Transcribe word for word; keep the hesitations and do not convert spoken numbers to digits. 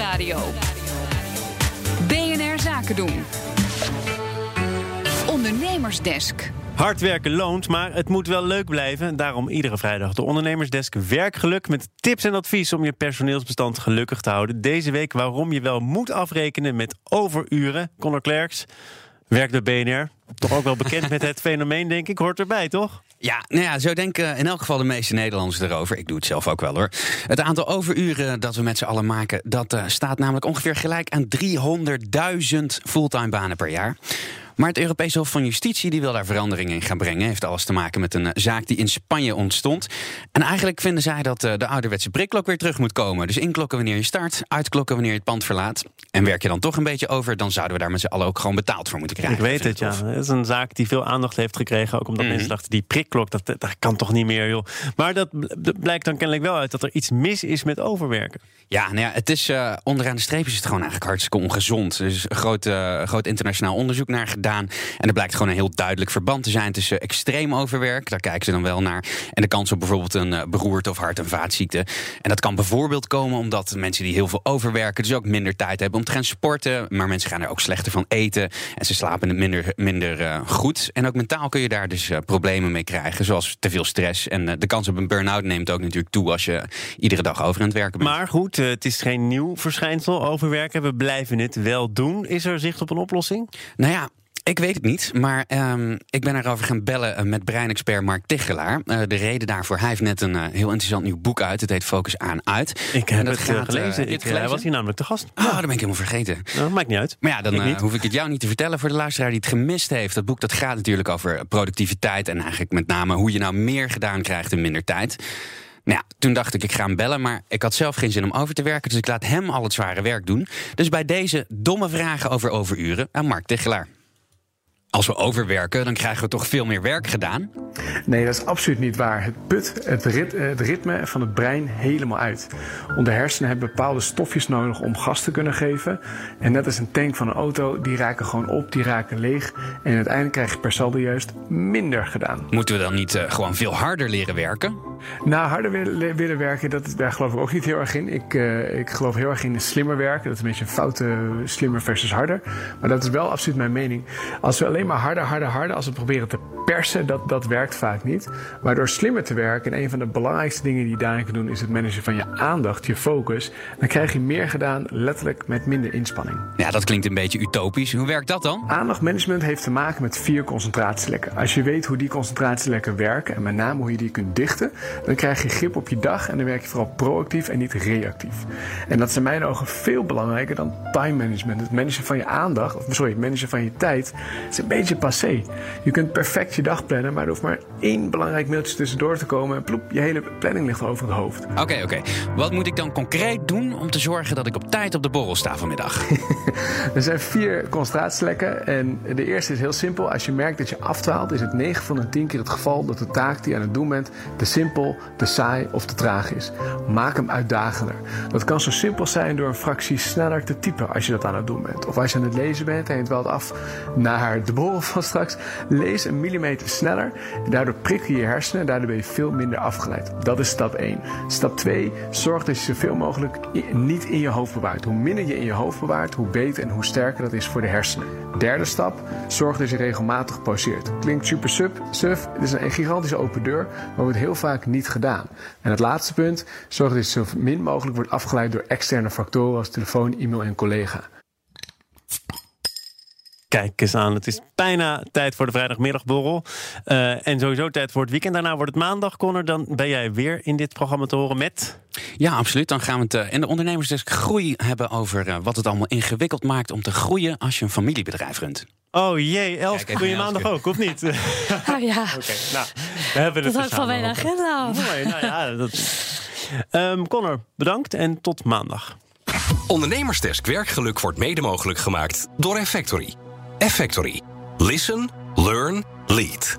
Radio. B N R Zaken doen. Ondernemersdesk. Hard werken loont, maar het moet wel leuk blijven. Daarom iedere vrijdag de Ondernemersdesk Werkgeluk... met tips en advies om je personeelsbestand gelukkig te houden. Deze week waarom je wel moet afrekenen met overuren. Connor Clerks, werk bij B N R. Toch ook wel bekend met het fenomeen, denk ik. Hoort erbij, toch? Ja, nou ja, zo denken in elk geval de meeste Nederlanders erover. Ik doe het zelf ook wel, hoor. Het aantal overuren dat we met z'n allen maken... dat uh, staat namelijk ongeveer gelijk aan driehonderdduizend fulltime banen per jaar... Maar het Europees Hof van Justitie die wil daar verandering in gaan brengen. Heeft alles te maken met een uh, zaak die in Spanje ontstond. En eigenlijk vinden zij dat uh, de ouderwetse prikklok weer terug moet komen. Dus inklokken wanneer je start, uitklokken wanneer je het pand verlaat. En werk je dan toch een beetje over, dan zouden we daar met z'n allen ook gewoon betaald voor moeten krijgen. Ik weet het, ja. Het is een zaak die veel aandacht heeft gekregen. Ook omdat mm. mensen dachten, die prikklok, dat, dat kan toch niet meer, joh. Maar dat, dat blijkt dan kennelijk wel uit dat er iets mis is met overwerken. Ja, nou ja, het is uh, onderaan de streep is het gewoon eigenlijk hartstikke ongezond. Er is een groot, uh, groot internationaal onderzoek naar gedaan. En er blijkt gewoon een heel duidelijk verband te zijn tussen extreem overwerk, daar kijken ze dan wel naar, en de kans op bijvoorbeeld een beroerte of hart- en vaatziekte. En dat kan bijvoorbeeld komen omdat mensen die heel veel overwerken dus ook minder tijd hebben om te gaan sporten, maar mensen gaan er ook slechter van eten en ze slapen minder, minder uh, goed. En ook mentaal kun je daar dus uh, problemen mee krijgen, zoals te veel stress. En uh, de kans op een burn-out neemt ook natuurlijk toe als je iedere dag over aan het werken bent. Maar goed, uh, het is geen nieuw verschijnsel, overwerken. We blijven het wel doen. Is er zicht op een oplossing? Nou ja, ik weet het niet, maar um, ik ben erover gaan bellen met breinexpert Mark Tichelaar. Uh, de reden daarvoor, hij heeft net een uh, heel interessant nieuw boek uit. Het heet Focus aan uit. Ik heb en dat het gaat, gelezen. Uh, ik, gelezen. Hij was hier namelijk te gast. Oh, dat ben ik helemaal vergeten. Nou, dat maakt niet uit. Maar ja, dan ik uh, hoef ik het jou niet te vertellen voor de luisteraar die het gemist heeft. Dat boek dat gaat natuurlijk over productiviteit en eigenlijk met name hoe je nou meer gedaan krijgt in minder tijd. Nou ja, toen dacht ik, ik ga hem bellen, maar ik had zelf geen zin om over te werken, dus ik laat hem al het zware werk doen. Dus bij deze domme vragen over overuren aan Mark Tichelaar. Als we overwerken, dan krijgen we toch veel meer werk gedaan? Nee, dat is absoluut niet waar. Het put het, rit, het ritme van het brein helemaal uit. Onze hersenen hebben bepaalde stofjes nodig om gas te kunnen geven. En net als een tank van een auto, die raken gewoon op, die raken leeg. En uiteindelijk krijg je per saldo juist minder gedaan. Moeten we dan niet uh, gewoon veel harder leren werken? Nou, harder willen, willen werken, dat, daar geloof ik ook niet heel erg in. Ik, uh, ik geloof heel erg in slimmer werken. Dat is een beetje een foute uh, slimmer versus harder. Maar dat is wel absoluut mijn mening. Als we alleen maar harder, harder, harder. Als we proberen te persen, dat, dat werkt vaak niet. Maar door slimmer te werken, en een van de belangrijkste dingen die je daarin kan doen, is het managen van je aandacht, je focus. Dan krijg je meer gedaan, letterlijk met minder inspanning. Ja, dat klinkt een beetje utopisch. Hoe werkt dat dan? Aandachtmanagement heeft te maken met vier concentratielekken. Als je weet hoe die concentratielekken werken, en met name hoe je die kunt dichten, dan krijg je grip op je dag en dan werk je vooral proactief en niet reactief. En dat is in mijn ogen veel belangrijker dan time management. Het managen van je aandacht, of sorry, het managen van je tijd, is een beetje passé. Je kunt perfect je dag plannen, maar er hoeft maar één belangrijk mailtje tussendoor te komen en ploep, je hele planning ligt over het hoofd. Oké, okay, oké. Okay. Wat moet ik dan concreet doen om te zorgen dat ik op tijd op de borrel sta vanmiddag? Er zijn vier concentratielekken en de eerste is heel simpel. Als je merkt dat je afdwaalt, is het negen van de tien keer het geval dat de taak die je aan het doen bent te simpel, te saai of te traag is. Maak hem uitdagender. Dat kan zo simpel zijn door een fractie sneller te typen als je dat aan het doen bent. Of als je aan het lezen bent en je dwaalt af naar de borrel van straks, lees een millimeter sneller. Daardoor prik je je hersenen en daardoor ben je veel minder afgeleid. Dat is stap één. Stap twee, zorg dat je zoveel mogelijk niet in je hoofd bewaart. Hoe minder je in je hoofd bewaart, hoe beter en hoe sterker dat is voor de hersenen. Derde stap, zorg dat je regelmatig pauzeert. Klinkt super sub, suf, het is een gigantische open deur, maar wordt heel vaak niet gedaan. En het laatste punt, zorg dat je zo min mogelijk wordt afgeleid door externe factoren als telefoon, e-mail en collega. Kijk eens aan, het is bijna tijd voor de vrijdagmiddagborrel. Uh, en sowieso tijd voor het weekend. Daarna wordt het maandag, Connor. Dan ben jij weer in dit programma te horen met... Ja, absoluut. Dan gaan we het uh, in de Ondernemersdesk Groei hebben over uh, wat het allemaal ingewikkeld maakt om te groeien als je een familiebedrijf runt. Oh jee, Elske, doe je maandag ook, of niet? Ah ja, okay, nou, we hebben het dat hangt van mijn agenda af. Mooi, nou ja. Dat... Um, Connor, bedankt en tot maandag. Ondernemersdesk Werkgeluk wordt mede mogelijk gemaakt door Effectory. Effectory. Listen, learn, lead.